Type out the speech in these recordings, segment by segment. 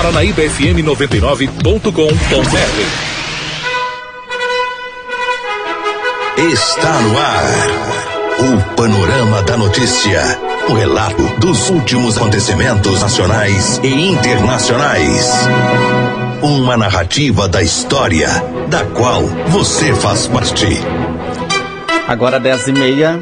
Paranaíba FM 99.com.br. Está no ar o Panorama da Notícia, o relato dos últimos acontecimentos nacionais e internacionais. Uma narrativa da história, da qual você faz parte. Agora 10:30.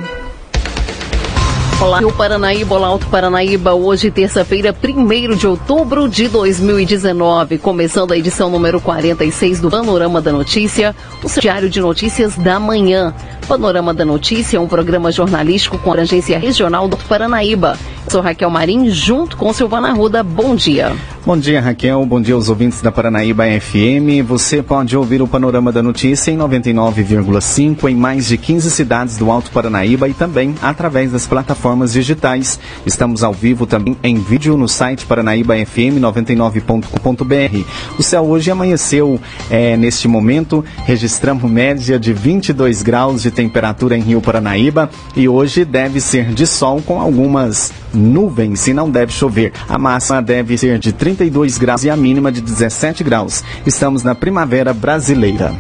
Olá, Rio Paranaíba, olá, Alto Paranaíba, hoje terça-feira, 1º de outubro de 2019, começando a edição número 46 do Panorama da Notícia, o seu diário de notícias da manhã. Panorama da Notícia é um programa jornalístico com a agência regional do Alto Paranaíba. Eu sou Raquel Marim, junto com Silvana Arruda. Bom dia. Bom dia, Raquel. Bom dia aos ouvintes da Paranaíba FM. Você pode ouvir o Panorama da Notícia em 99,5 em mais de 15 cidades do Alto Paranaíba e também através das plataformas digitais. Estamos ao vivo também em vídeo no site paranaíbafm99.com.br. O céu hoje amanheceu neste momento, registramos média de 22 graus de temperatura em Rio Paranaíba e hoje deve ser de sol com algumas nuvens e não deve chover. A máxima deve ser de 32 graus e a mínima de 17 graus. Estamos na primavera brasileira.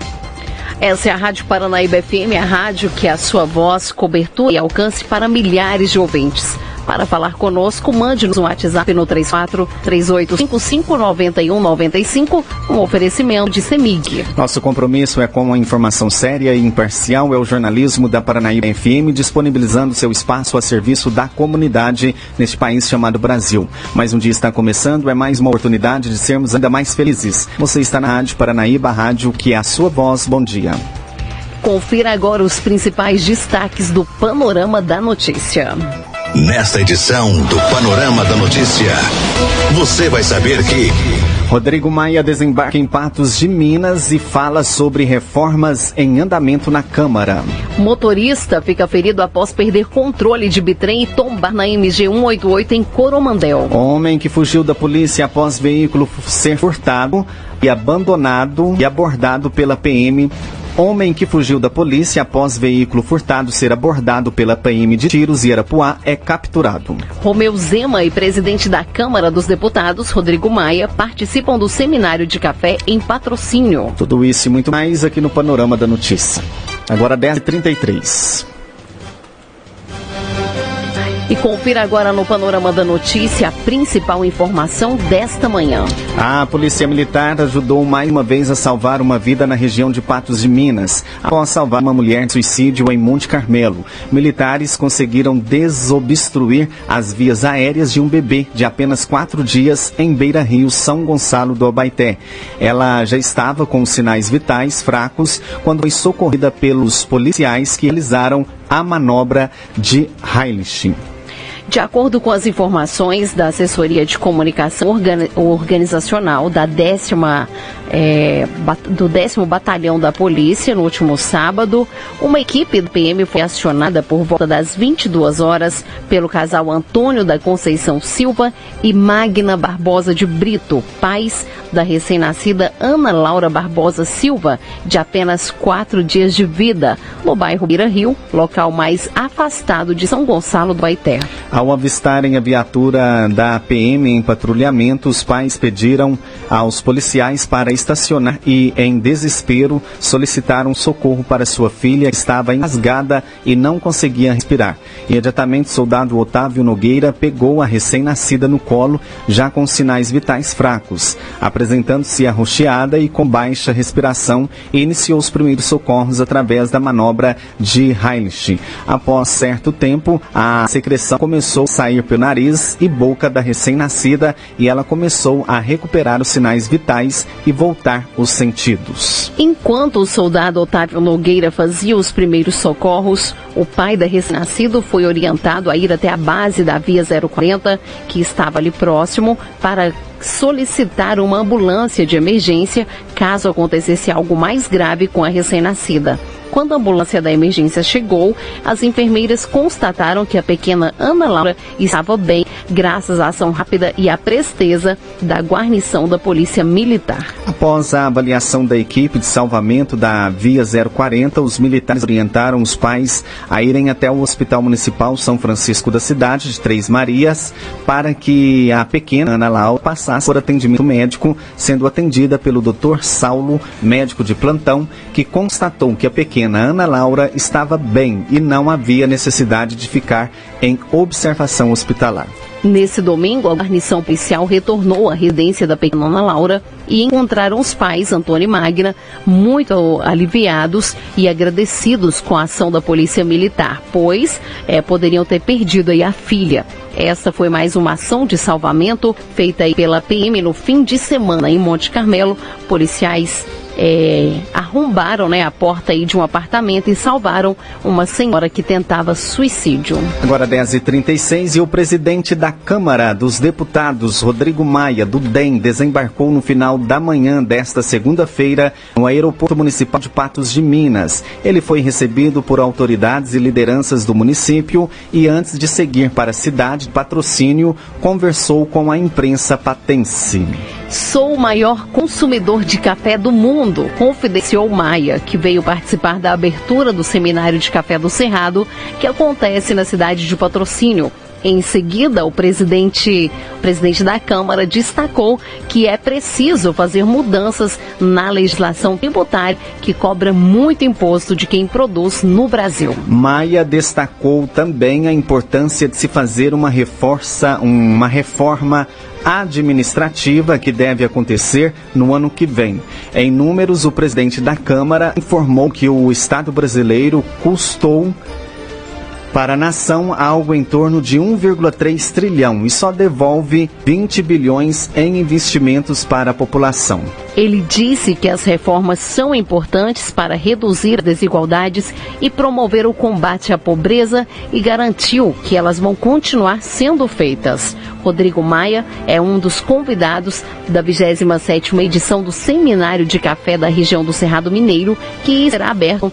Essa é a Rádio Paranaíba FM, a rádio que a sua voz, cobertura e alcance para milhares de ouvintes. Para falar conosco, mande-nos um WhatsApp no 34-3855-9195, um oferecimento de CEMIG. Nosso compromisso é com a informação séria e imparcial, é o jornalismo da Paranaíba FM, disponibilizando seu espaço a serviço da comunidade neste país chamado Brasil. Mais um dia está começando, é mais uma oportunidade de sermos ainda mais felizes. Você está na Rádio Paranaíba, rádio que é a sua voz. Bom dia. Confira agora os principais destaques do Panorama da Notícia. Nesta edição do Panorama da Notícia, você vai saber que Rodrigo Maia desembarca em Patos de Minas e fala sobre reformas em andamento na Câmara. Motorista fica ferido após perder controle de bitrem e tombar na MG 188 em Coromandel. Homem que fugiu da polícia após veículo ser furtado e abandonado e abordado pela PM. Homem que fugiu da polícia após veículo furtado ser abordado pela PM de Tiros e Irapuá é capturado. Romeu Zema e presidente da Câmara dos Deputados, Rodrigo Maia, participam do seminário de café em Patrocínio. Tudo isso e muito mais aqui no Panorama da Notícia. Agora 10:33. E confira agora no Panorama da Notícia a principal informação desta manhã. A Polícia Militar ajudou mais uma vez a salvar uma vida na região de Patos de Minas, após salvar uma mulher de suicídio em Monte Carmelo. Militares conseguiram desobstruir as vias aéreas de um bebê de apenas 4 dias em Beira Rio, São Gonçalo do Abaeté. Ela já estava com sinais vitais fracos quando foi socorrida pelos policiais que realizaram a manobra de Heilisch. De acordo com as informações da Assessoria de Comunicação Organizacional da do 10º Batalhão da Polícia, no último sábado, uma equipe do PM foi acionada por volta das 22 horas pelo casal Antônio da Conceição Silva e Magna Barbosa de Brito, pais da recém-nascida Ana Laura Barbosa Silva, de apenas 4 dias de vida, no bairro Beira Rio, local mais afastado de São Gonçalo do Abaeté. Ao avistarem a viatura da PM em patrulhamento, os pais pediram aos policiais para estacionar e, em desespero, solicitaram socorro para sua filha, que estava engasgada e não conseguia respirar. Imediatamente, o soldado Otávio Nogueira pegou a recém-nascida no colo, já com sinais vitais fracos, apresentando-se arroxeada e com baixa respiração, e iniciou os primeiros socorros através da manobra de Heilisch. Após certo tempo, a secreção começou a sair pelo nariz e boca da recém-nascida e ela começou a recuperar os sinais vitais e voltar os sentidos. Enquanto o soldado Otávio Nogueira fazia os primeiros socorros, o pai da recém-nascido foi orientado a ir até a base da Via 040, que estava ali próximo, para solicitar uma ambulância de emergência caso acontecesse algo mais grave com a recém-nascida. Quando a ambulância da emergência chegou, as enfermeiras constataram que a pequena Ana Laura estava bem, graças à ação rápida e à presteza da guarnição da Polícia Militar. Após a avaliação da equipe de salvamento da Via 040, os militares orientaram os pais a irem até o Hospital Municipal São Francisco da cidade de Três Marias para que a pequena Ana Laura passasse por atendimento médico, sendo atendida pelo Dr. Saulo, médico de plantão, que constatou que a pequena Ana Laura estava bem e não havia necessidade de ficar em observação hospitalar. Nesse domingo, a guarnição policial retornou à residência da pequena Ana Laura e encontraram os pais, Antônio e Magna, muito aliviados e agradecidos com a ação da Polícia Militar, pois poderiam ter perdido aí a filha. Essa foi mais uma ação de salvamento feita aí pela PM no fim de semana em Monte Carmelo. Policiais arrombaram a porta aí de um apartamento e salvaram uma senhora que tentava suicídio. Agora 10h36 e o presidente da Câmara dos Deputados, Rodrigo Maia, do DEM, desembarcou no final da manhã desta segunda-feira no aeroporto municipal de Patos de Minas. Ele foi recebido por autoridades e lideranças do município e, antes de seguir para a cidade de Patrocínio, conversou com a imprensa patense. Sou o maior consumidor de café do mundo, confidenciou Maia, que veio participar da abertura do Seminário de Café do Cerrado, que acontece na cidade de Patrocínio. Em seguida, o presidente da Câmara destacou que é preciso fazer mudanças na legislação tributária, que cobra muito imposto de quem produz no Brasil. Maia destacou também a importância de se fazer uma reforma administrativa que deve acontecer no ano que vem. Em números, o presidente da Câmara informou que o Estado brasileiro custou para a nação algo em torno de 1,3 trilhão e só devolve 20 bilhões em investimentos para a população. Ele disse que as reformas são importantes para reduzir desigualdades e promover o combate à pobreza e garantiu que elas vão continuar sendo feitas. Rodrigo Maia é um dos convidados da 27ª edição do Seminário de Café da região do Cerrado Mineiro, que será aberto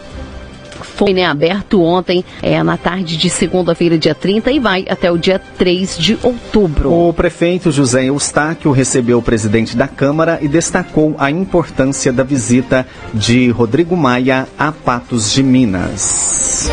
ontem, na tarde de segunda-feira, dia 30, e vai até o dia 3 de outubro. O prefeito José Eustáquio recebeu o presidente da Câmara e destacou a importância da visita de Rodrigo Maia a Patos de Minas.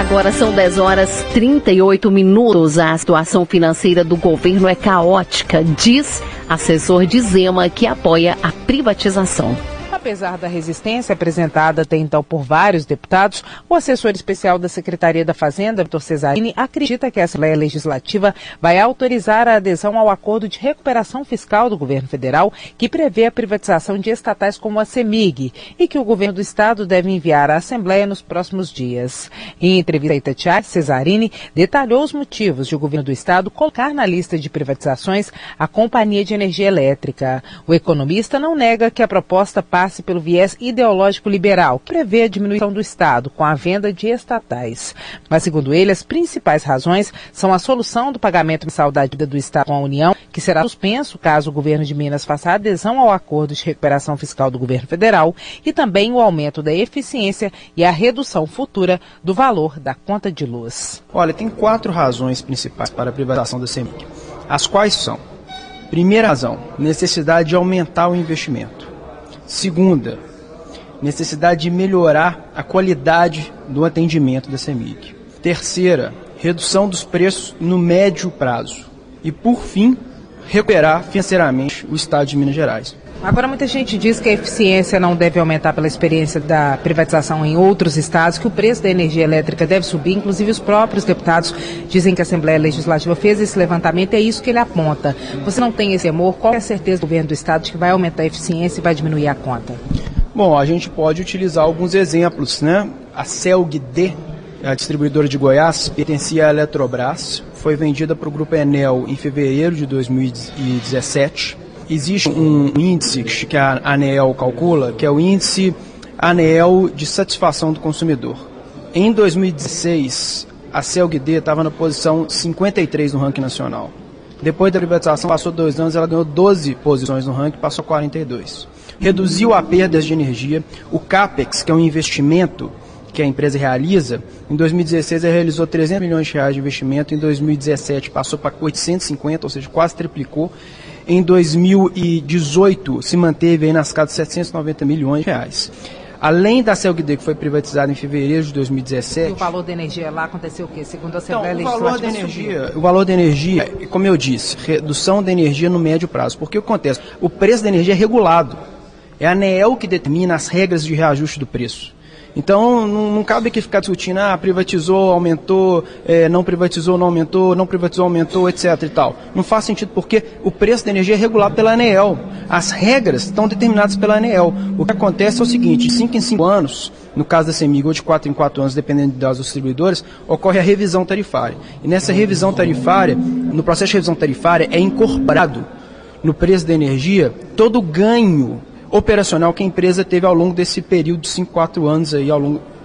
Agora são 10h38. A situação financeira do governo é caótica, diz assessor de Zema, que apoia a privatização. Apesar da resistência apresentada até então por vários deputados, o assessor especial da Secretaria da Fazenda, Vitor Cesarini, acredita que a Assembleia Legislativa vai autorizar a adesão ao acordo de recuperação fiscal do governo federal, que prevê a privatização de estatais como a CEMIG, e que o governo do estado deve enviar à Assembleia nos próximos dias. Em entrevista a Itatiaia, Cesarini detalhou os motivos de o governo do estado colocar na lista de privatizações a Companhia de Energia Elétrica. O economista não nega que a proposta passa pelo viés ideológico liberal, que prevê a diminuição do Estado com a venda de estatais. Mas, segundo ele, as principais razões são a solução do pagamento mensal da dívida do Estado com a União, que será suspenso caso o governo de Minas faça adesão ao acordo de recuperação fiscal do governo federal, e também o aumento da eficiência e a redução futura do valor da conta de luz. Olha, tem 4 razões principais para a privatização da CEMIG, as quais são: primeira razão, necessidade de aumentar o investimento. Segunda, necessidade de melhorar a qualidade do atendimento da CEMIG. Terceira, redução dos preços no médio prazo. E, por fim, recuperar financeiramente o Estado de Minas Gerais. Agora, muita gente diz que a eficiência não deve aumentar pela experiência da privatização em outros estados, que o preço da energia elétrica deve subir, inclusive os próprios deputados dizem que a Assembleia Legislativa fez esse levantamento, é isso que ele aponta. Você não tem esse temor? Qual é a certeza do governo do estado de que vai aumentar a eficiência e vai diminuir a conta? Bom, a gente pode utilizar alguns exemplos, né? A CELG-D, a distribuidora de Goiás, pertencia à Eletrobras, foi vendida para o grupo ANEEL em fevereiro de 2017. Existe um índice que a ANEEL calcula, que é o índice ANEEL de satisfação do consumidor. Em 2016, a CELG-D estava na posição 53 no ranking nacional. Depois da privatização, passou 2 anos, ela ganhou 12 posições no ranking, passou 42. reduziu a perdas de energia. O CAPEX, que é um investimento que a empresa realiza, em 2016 ela realizou R$300 milhões de investimento, em 2017 passou para 850, ou seja, quase triplicou. Em 2018 se manteve aí nas casas de R$790 milhões. Além da CELG-D, que foi privatizada em fevereiro de 2017... E o valor da energia lá aconteceu o quê? Segundo a Assembleia Legislativa, subiu. O valor da energia, como eu disse, redução da energia no médio prazo. Porque o que acontece? O preço da energia é regulado. É a ANEEL que determina as regras de reajuste do preço. Então, não cabe aqui ficar discutindo, privatizou, aumentou, não privatizou, não aumentou, não privatizou, aumentou, etc. e tal. Não faz sentido, porque o preço da energia é regulado pela ANEEL. As regras estão determinadas pela ANEEL. O que acontece é o seguinte, de 5 em 5 anos, no caso da CEMIG, ou de 4 em 4 anos, dependendo dos distribuidores, ocorre a revisão tarifária. E nessa revisão tarifária, no processo de revisão tarifária, é incorporado no preço da energia todo o ganho operacional que a empresa teve ao longo desse período de 5, 4 anos, aí,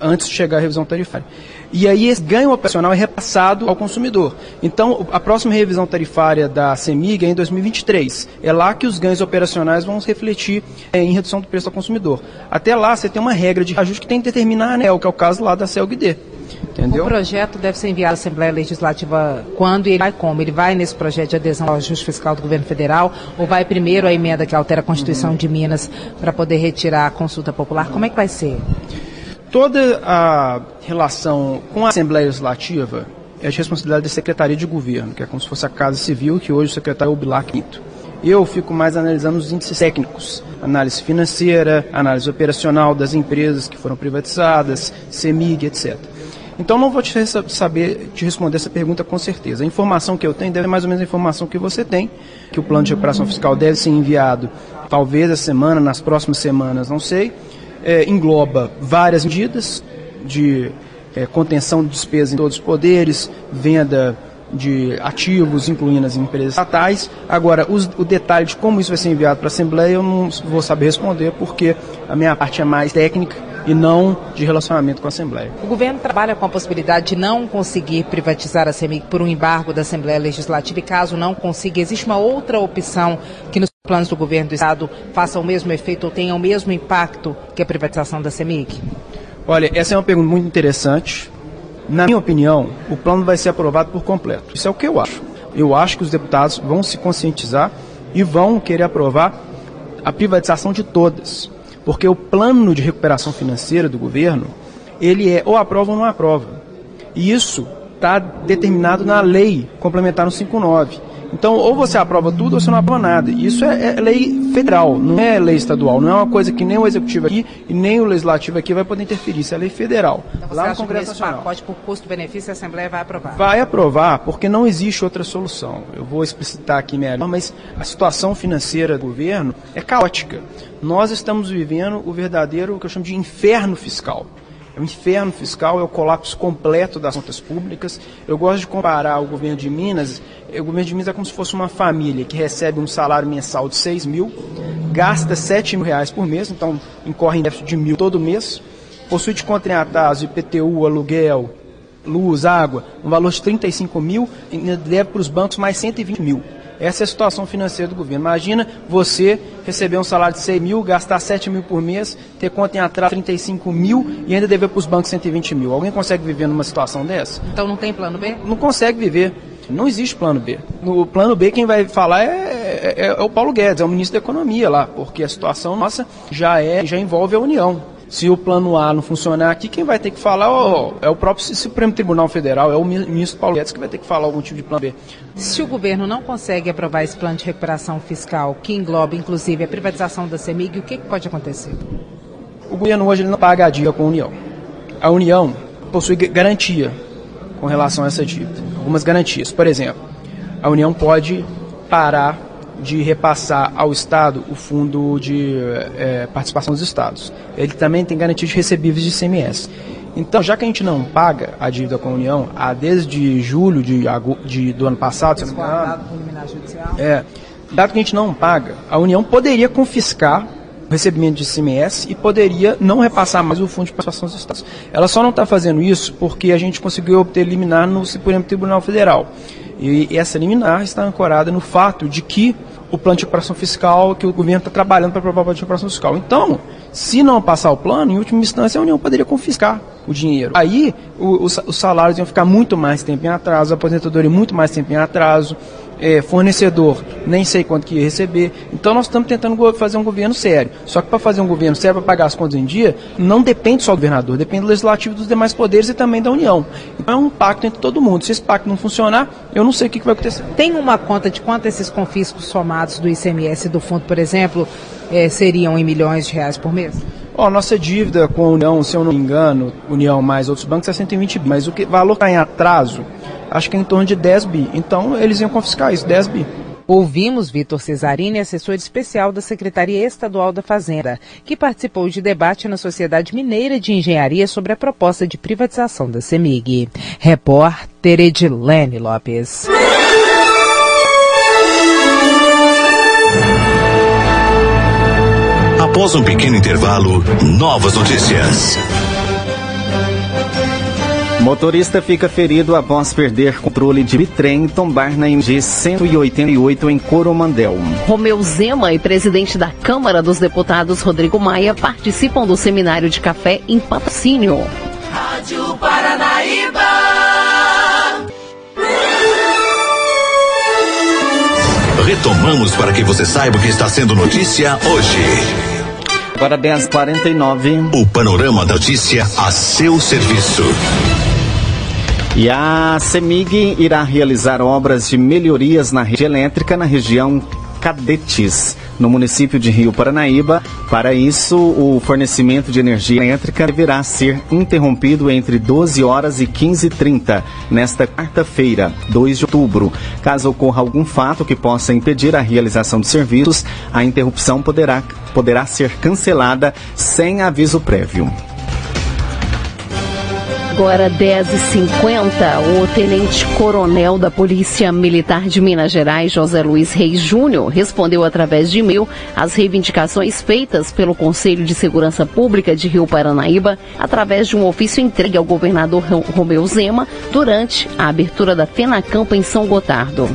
antes de chegar à revisão tarifária. E aí esse ganho operacional é repassado ao consumidor. Então, a próxima revisão tarifária da CEMIG é em 2023. É lá que os ganhos operacionais vão se refletir em redução do preço ao consumidor. Até lá, você tem uma regra de ajuste que tem que determinar a ANEEL, que é o caso lá da CELG-D. Entendeu? O projeto deve ser enviado à Assembleia Legislativa quando e ele vai como? Ele vai nesse projeto de adesão ao ajuste fiscal do governo federal ou vai primeiro a emenda que altera a Constituição de Minas para poder retirar a consulta popular? Como é que vai ser? Toda a relação com a Assembleia Legislativa é de responsabilidade da Secretaria de Governo, que é como se fosse a Casa Civil, que hoje o secretário é o Bilar Quinto. Eu fico mais analisando os índices técnicos, análise financeira, análise operacional das empresas que foram privatizadas, CEMIG, etc. Então não vou te responder essa pergunta com certeza. A informação que eu tenho deve ser mais ou menos a informação que você tem, que o plano de recuperação fiscal deve ser enviado talvez essa semana, nas próximas semanas, não sei. Engloba várias medidas de contenção de despesas em todos os poderes, venda de ativos, incluindo as empresas estatais. Agora, o detalhe de como isso vai ser enviado para a Assembleia, eu não vou saber responder, porque a minha parte é mais técnica e não de relacionamento com a Assembleia. O governo trabalha com a possibilidade de não conseguir privatizar a CEMIG por um embargo da Assembleia Legislativa e caso não consiga, existe uma outra opção que nos planos do governo do Estado faça o mesmo efeito ou tenha o mesmo impacto que a privatização da CEMIG? Olha, essa é uma pergunta muito interessante. Na minha opinião, o plano vai ser aprovado por completo. Isso é o que eu acho. Eu acho que os deputados vão se conscientizar e vão querer aprovar a privatização de todas. Porque o plano de recuperação financeira do governo, ele é ou aprova ou não aprova. E isso está determinado na lei complementar no 5.9. Então, ou você aprova tudo ou você não aprova nada. Isso é lei federal, não é lei estadual. Não é uma coisa que nem o Executivo aqui e nem o Legislativo aqui vai poder interferir. Isso é lei federal. Então, lá no Congresso Nacional. Você acha que esse pacote, por custo-benefício, a Assembleia vai aprovar? Vai aprovar, porque não existe outra solução. Eu vou explicitar aqui melhor, mas a situação financeira do governo é caótica. Nós estamos vivendo o verdadeiro, o que eu chamo de inferno fiscal. É o inferno fiscal, é o colapso completo das contas públicas. Eu gosto de comparar o governo de Minas. O governo de Minas é como se fosse uma família que recebe um salário mensal de 6 mil, gasta 7 mil reais por mês, então incorre em déficit de mil todo mês, possui de conta em atraso, IPTU, aluguel, luz, água, um valor de 35 mil, e deve para os bancos mais 120 mil. Essa é a situação financeira do governo. Imagina você receber um salário de 100 mil, gastar 7 mil por mês, ter conta em atraso 35 mil e ainda dever para os bancos 120 mil. Alguém consegue viver numa situação dessa? Então não tem plano B? Não consegue viver. Não existe plano B. No plano B quem vai falar é o Paulo Guedes, é o ministro da Economia lá, porque a situação nossa já envolve a União. Se o plano A não funcionar aqui, quem vai ter que falar é o próprio Supremo Tribunal Federal, é o ministro Paulo Guedes que vai ter que falar algum tipo de plano B. Se o governo não consegue aprovar esse plano de recuperação fiscal, que engloba inclusive a privatização da CEMIG, o que pode acontecer? O governo hoje ele não paga a dívida com a União. A União possui garantia com relação a essa dívida, algumas garantias. Por exemplo, a União pode parar de repassar ao Estado o fundo de participação dos Estados. Ele também tem garantia de recebíveis de ICMS. Então, já que a gente não paga a dívida com a União, desde julho do ano passado, se não me engano, dado que a gente não paga, a União poderia confiscar o recebimento de ICMS e poderia não repassar mais o fundo de participação dos Estados. Ela só não está fazendo isso porque a gente conseguiu obter liminar no Supremo Tribunal Federal. E essa liminar está ancorada no fato de que o plano de recuperação fiscal que o governo está trabalhando para aprovar o plano de recuperação fiscal. Então, se não passar o plano, em última instância, a União poderia confiscar o dinheiro. Aí, os salários iam ficar muito mais tempo em atraso, a aposentadoria muito mais tempo em atraso, fornecedor, nem sei quanto que ia receber. Então, nós estamos tentando fazer um governo sério. Só que para fazer um governo sério, para pagar as contas em dia, não depende só do governador, depende do legislativo, dos demais poderes e também da União. Então, é um pacto entre todo mundo. Se esse pacto não funcionar, eu não sei o que vai acontecer. Tem uma conta de quanto esses confiscos somados do ICMS e do fundo, por exemplo, seriam em milhões de reais por mês? Oh, nossa dívida com a União, se eu não me engano, União mais outros bancos, é 120 bi. Mas o que valor está em atraso, acho que é em torno de 10 bi. Então, eles iam confiscar isso, 10 bi. Ouvimos Vitor Cesarini, assessor especial da Secretaria Estadual da Fazenda, que participou de debate na Sociedade Mineira de Engenharia sobre a proposta de privatização da CEMIG. Repórter Edilene Lopes. Após um pequeno intervalo, novas notícias. Motorista fica ferido após perder controle de trem e tombar na MG 188 em Coromandel. Romeu Zema e presidente da Câmara dos Deputados, Rodrigo Maia, participam do seminário de café em Patrocínio. Rádio Paranaíba. Retomamos para que você saiba o que está sendo notícia hoje. Agora 10h49. O Panorama da Notícia a seu serviço. E a CEMIG irá realizar obras de melhorias na rede elétrica na região Cadetes, no município de Rio Paranaíba. Para isso, o fornecimento de energia elétrica deverá ser interrompido entre 12 horas e 15h30, nesta quarta-feira, 2 de outubro. Caso ocorra algum fato que possa impedir a realização de serviços, a interrupção poderá ser cancelada sem aviso prévio. Agora 10h50, o tenente-coronel da Polícia Militar de Minas Gerais, José Luiz Reis Júnior, respondeu através de e-mail às reivindicações feitas pelo Conselho de Segurança Pública de Rio Paranaíba através de um ofício entregue ao governador Romeu Zema durante a abertura da FENACAMPA em São Gotardo.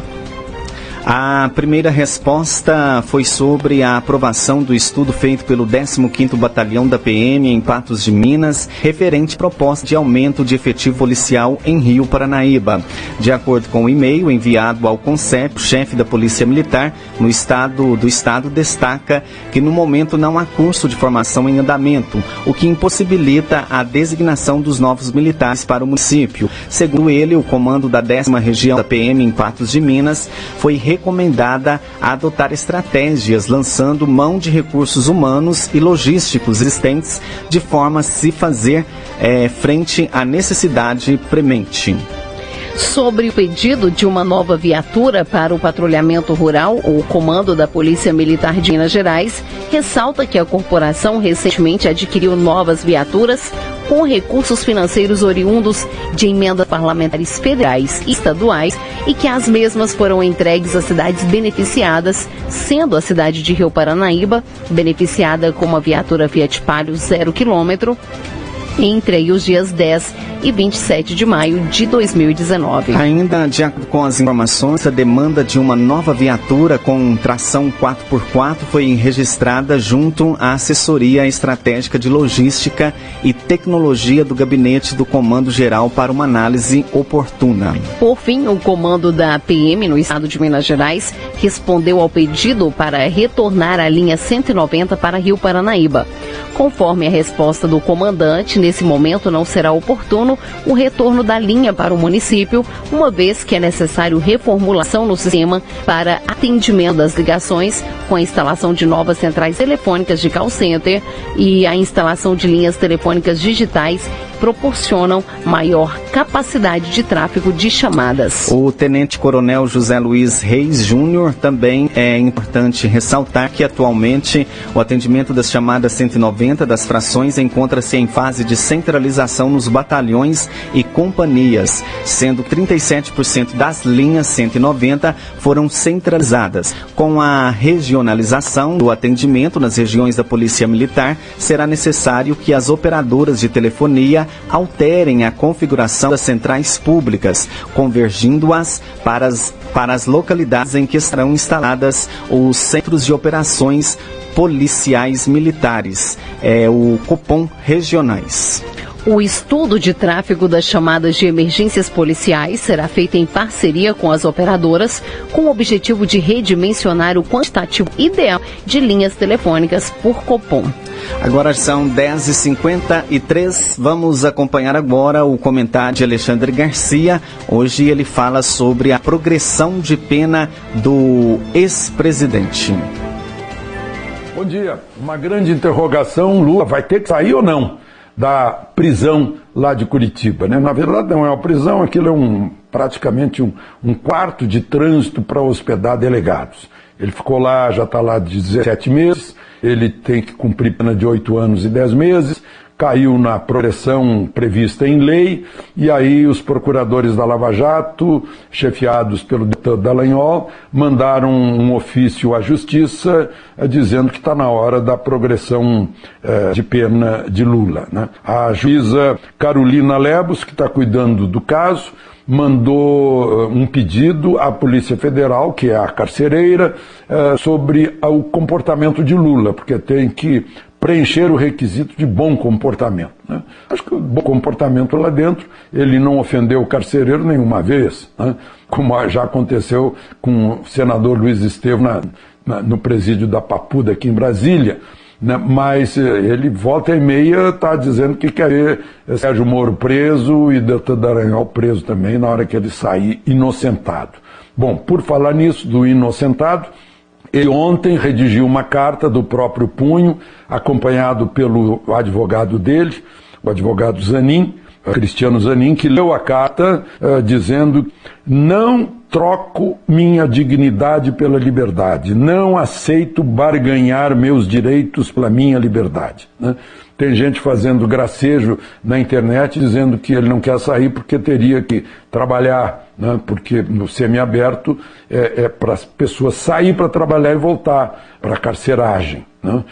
A primeira resposta foi sobre a aprovação do estudo feito pelo 15º Batalhão da PM em Patos de Minas, referente à proposta de aumento de efetivo policial em Rio Paranaíba. De acordo com o e-mail enviado ao CONCEP, o chefe da Polícia Militar no estado do Estado destaca que no momento não há curso de formação em andamento, o que impossibilita a designação dos novos militares para o município. Segundo ele, o comando da 10ª Região da PM em Patos de Minas foi recomendada a adotar estratégias lançando mão de recursos humanos e logísticos existentes de forma a se fazer frente à necessidade premente. Sobre o pedido de uma nova viatura para o patrulhamento rural, o comando da Polícia Militar de Minas Gerais ressalta que a corporação recentemente adquiriu novas viaturas com recursos financeiros oriundos de emendas parlamentares federais e estaduais e que as mesmas foram entregues às cidades beneficiadas, sendo a cidade de Rio Paranaíba beneficiada com uma viatura Fiat Palio 0 km, entre os dias 10 e 27 de maio de 2019. Ainda de acordo com as informações, a demanda de uma nova viatura com tração 4x4 foi registrada junto à Assessoria Estratégica de Logística e Tecnologia do Gabinete do Comando Geral para uma análise oportuna. Por fim, o comando da PM no estado de Minas Gerais respondeu ao pedido para retornar à linha 190 para Rio Paranaíba. Conforme a resposta do comandante, nesse momento não será oportuno o retorno da linha para o município, uma vez que é necessário reformulação no sistema para atendimento das ligações com a instalação de novas centrais telefônicas de call center e a instalação de linhas telefônicas digitais proporcionam maior capacidade de tráfego de chamadas. O tenente-coronel José Luiz Reis Júnior também é importante ressaltar que atualmente o atendimento das chamadas 190 das frações encontra-se em fase de de centralização nos batalhões e companhias, sendo 37% das linhas 190 foram centralizadas. Com a regionalização do atendimento nas regiões da Polícia Militar, será necessário que as operadoras de telefonia alterem a configuração das centrais públicas, convergindo-as para as localidades em que estarão instaladas os centros de operações policiais militares, o Copom regionais. O estudo de tráfego das chamadas de emergências policiais será feito em parceria com as operadoras, com o objetivo de redimensionar o quantitativo ideal de linhas telefônicas por Copom. Agora são 10h53, vamos acompanhar agora o comentário de Alexandre Garcia. Hoje ele fala sobre a progressão de pena do ex-presidente. Bom dia, uma grande interrogação, Lula vai ter que sair ou não da prisão lá de Curitiba, né? Na verdade não é uma prisão, aquilo é praticamente um quarto de trânsito para hospedar delegados. Ele ficou lá, já está lá de 17 meses, ele tem que cumprir pena de 8 anos e 10 meses, caiu na progressão prevista em lei, e aí os procuradores da Lava Jato, chefiados pelo deputado Dallagnol, mandaram um ofício à Justiça dizendo que está na hora da progressão de pena de Lula, né? A juíza Carolina Lebos, que está cuidando do caso, mandou um pedido à Polícia Federal, que é a carcereira, sobre o comportamento de Lula, porque tem que preencher o requisito de bom comportamento, né? Acho que o bom comportamento lá dentro, ele não ofendeu o carcereiro nenhuma vez, né? Como já aconteceu com o senador Luiz Estevam no presídio da Papuda aqui em Brasília. Mas ele volta e meia está dizendo que quer ver Sérgio Moro preso e Doutor Dallagnol preso também na hora que ele sair inocentado. Bom, por falar nisso do inocentado, ele ontem redigiu uma carta do próprio punho, acompanhado pelo advogado dele, o advogado Zanin, Cristiano Zanin, que leu a carta dizendo: não troco minha dignidade pela liberdade, não aceito barganhar meus direitos pela minha liberdade, né? Tem gente fazendo gracejo na internet dizendo que ele não quer sair porque teria que trabalhar, né? Porque no semiaberto é para as pessoas sair para trabalhar e voltar para a carceragem, né?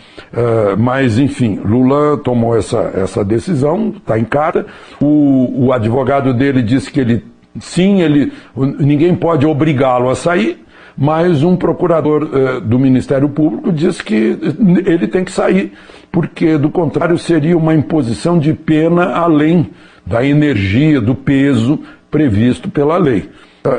Mas, enfim, Lula tomou essa decisão, está em carta. O advogado dele disse que ninguém pode obrigá-lo a sair, mas um procurador do Ministério Público diz que ele tem que sair, porque do contrário seria uma imposição de pena além da energia, do peso previsto pela lei.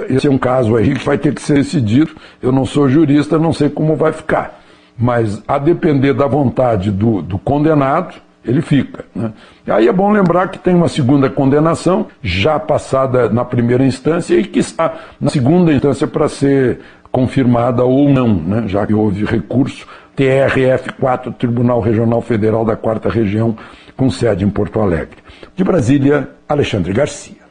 Esse é um caso aí que vai ter que ser decidido. Eu não sou jurista, não sei como vai ficar, mas a depender da vontade do condenado, ele fica, né? E aí é bom lembrar que tem uma segunda condenação, já passada na primeira instância, e que está na segunda instância para ser confirmada ou não, né? Já que houve recurso, TRF4, Tribunal Regional Federal da 4ª Região, com sede em Porto Alegre. De Brasília, Alexandre Garcia.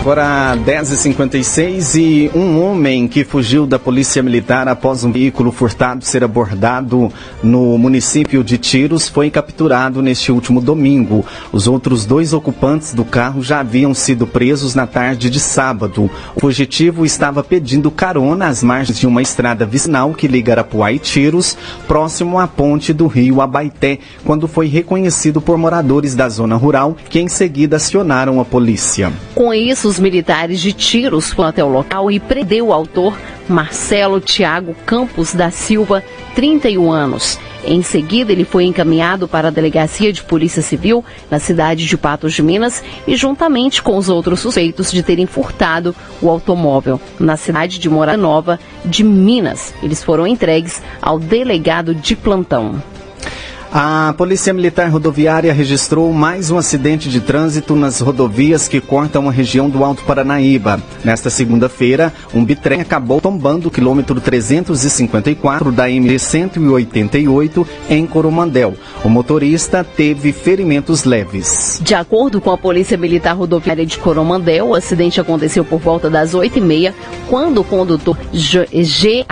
Agora 10h56, e um homem que fugiu da Polícia Militar após um veículo furtado ser abordado no município de Tiros foi capturado neste último domingo. Os outros dois ocupantes do carro já haviam sido presos na tarde de sábado. O fugitivo estava pedindo carona às margens de uma estrada vicinal que liga Irapuá e Tiros, próximo à ponte do rio Abaeté, quando foi reconhecido por moradores da zona rural, que em seguida acionaram a polícia. Com isso, os militares de Tiros foram até o local e prendeu o autor, Marcelo Thiago Campos da Silva, 31 anos. Em seguida, ele foi encaminhado para a Delegacia de Polícia Civil, na cidade de Patos de Minas, e juntamente com os outros suspeitos de terem furtado o automóvel na cidade de Morada Nova de Minas, eles foram entregues ao delegado de plantão. A Polícia Militar Rodoviária registrou mais um acidente de trânsito nas rodovias que cortam a região do Alto Paranaíba. Nesta segunda-feira, um bitrem acabou tombando o quilômetro 354 da MG 188 em Coromandel. O motorista teve ferimentos leves. De acordo com a Polícia Militar Rodoviária de Coromandel, o acidente aconteceu por volta das 8h30, quando o condutor GHSR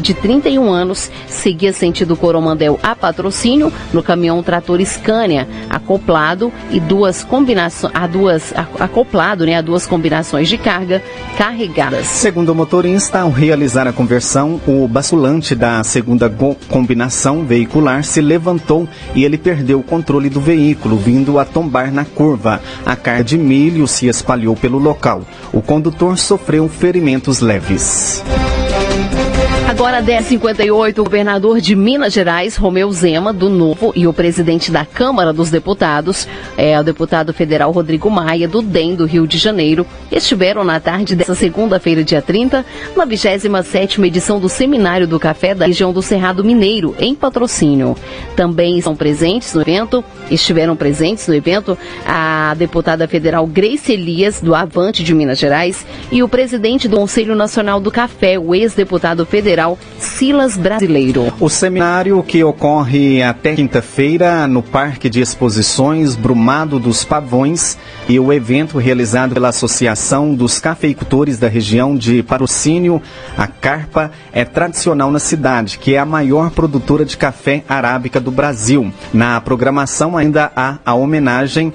de 31 anos seguia sentido Coromandel a Patrocínio no caminhão trator Scania, acoplado a duas combinações de carga carregadas. Segundo o motorista, ao realizar a conversão, o basculante da segunda combinação veicular se levantou e ele perdeu o controle do veículo, vindo a tombar na curva. A carga de milho se espalhou pelo local. O condutor sofreu ferimentos leves. Agora 10h58, o governador de Minas Gerais, Romeu Zema, do Novo, e o presidente da Câmara dos Deputados, o deputado federal Rodrigo Maia, do DEM, do Rio de Janeiro, estiveram na tarde desta segunda-feira, dia 30, na 27ª edição do Seminário do Café da região do Cerrado Mineiro, em Patrocínio. Também estiveram presentes no evento a deputada federal Grace Elias, do Avante de Minas Gerais, e o presidente do Conselho Nacional do Café, o ex-deputado federal Silas Brasileiro. O seminário, que ocorre até quinta-feira no Parque de Exposições Brumado dos Pavões, e o evento realizado pela Associação dos Cafeicultores da região de Patrocínio, a Carpa, é tradicional na cidade, que é a maior produtora de café arábica do Brasil. Na programação ainda há a homenagem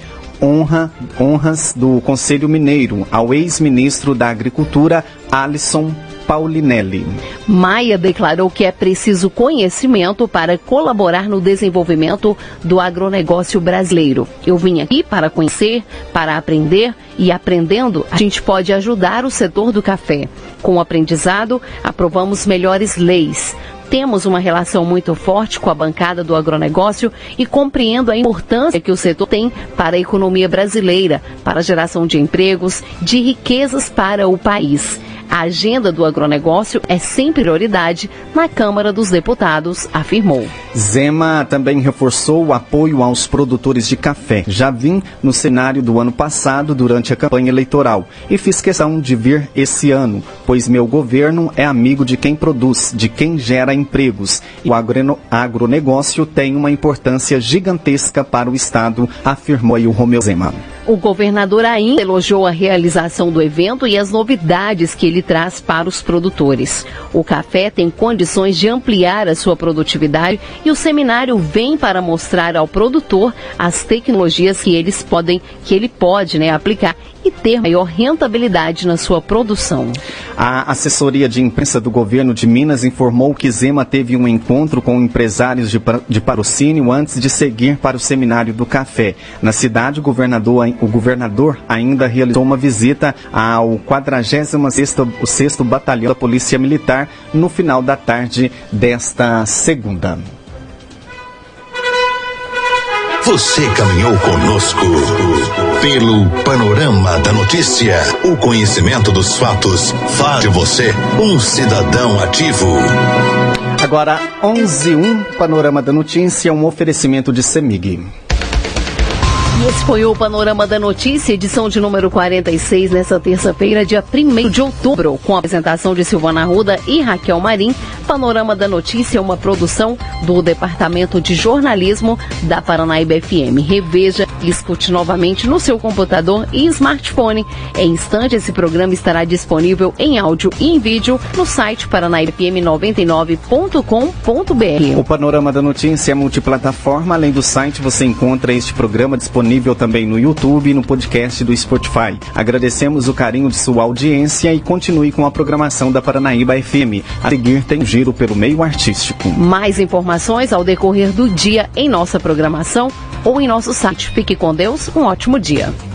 honras do Conselho Mineiro ao ex-ministro da Agricultura, Alisson Paulinelli. Maia declarou que é preciso conhecimento para colaborar no desenvolvimento do agronegócio brasileiro. Eu vim aqui para conhecer, para aprender, e aprendendo, a gente pode ajudar o setor do café. Com o aprendizado, aprovamos melhores leis. Temos uma relação muito forte com a bancada do agronegócio e compreendo a importância que o setor tem para a economia brasileira, para a geração de empregos, de riquezas para o país. A agenda do agronegócio é sem prioridade na Câmara dos Deputados, afirmou. Zema também reforçou o apoio aos produtores de café. Já vim no cenário do ano passado durante a campanha eleitoral e fiz questão de vir esse ano, pois meu governo é amigo de quem produz, de quem gera empregos. E o agronegócio tem uma importância gigantesca para o Estado, afirmou aí o Romeu Zema. O governador ainda elogiou a realização do evento e as novidades que ele traz para os produtores. O café tem condições de ampliar a sua produtividade e o seminário vem para mostrar ao produtor as tecnologias que ele pode aplicar e ter maior rentabilidade na sua produção. A assessoria de imprensa do governo de Minas informou que Zema teve um encontro com empresários de Patrocínio antes de seguir para o seminário do café. Na cidade, o governador ainda realizou uma visita ao 46º Batalhão da Polícia Militar no final da tarde desta segunda. Você caminhou conosco pelo panorama da notícia. O conhecimento dos fatos faz de você um cidadão ativo. Agora, 11:01, Panorama da Notícia, um oferecimento de CEMIG. E esse foi o Panorama da Notícia, edição de número 46, nessa terça-feira, dia 1º de outubro, com a apresentação de Silvana Arruda e Raquel Marim. Panorama da Notícia é uma produção do Departamento de Jornalismo da Paranaíba FM. Reveja e escute novamente no seu computador e smartphone. Em instante, esse programa estará disponível em áudio e em vídeo no site paranaibafm99.com.br. O Panorama da Notícia é multiplataforma. Além do site, você encontra este programa disponível também no YouTube e no podcast do Spotify. Agradecemos o carinho de sua audiência e continue com a programação da Paranaíba FM. A seguir tem um giro pelo meio artístico. Mais informações ao decorrer do dia em nossa programação ou em nosso site. Fique com Deus, um ótimo dia.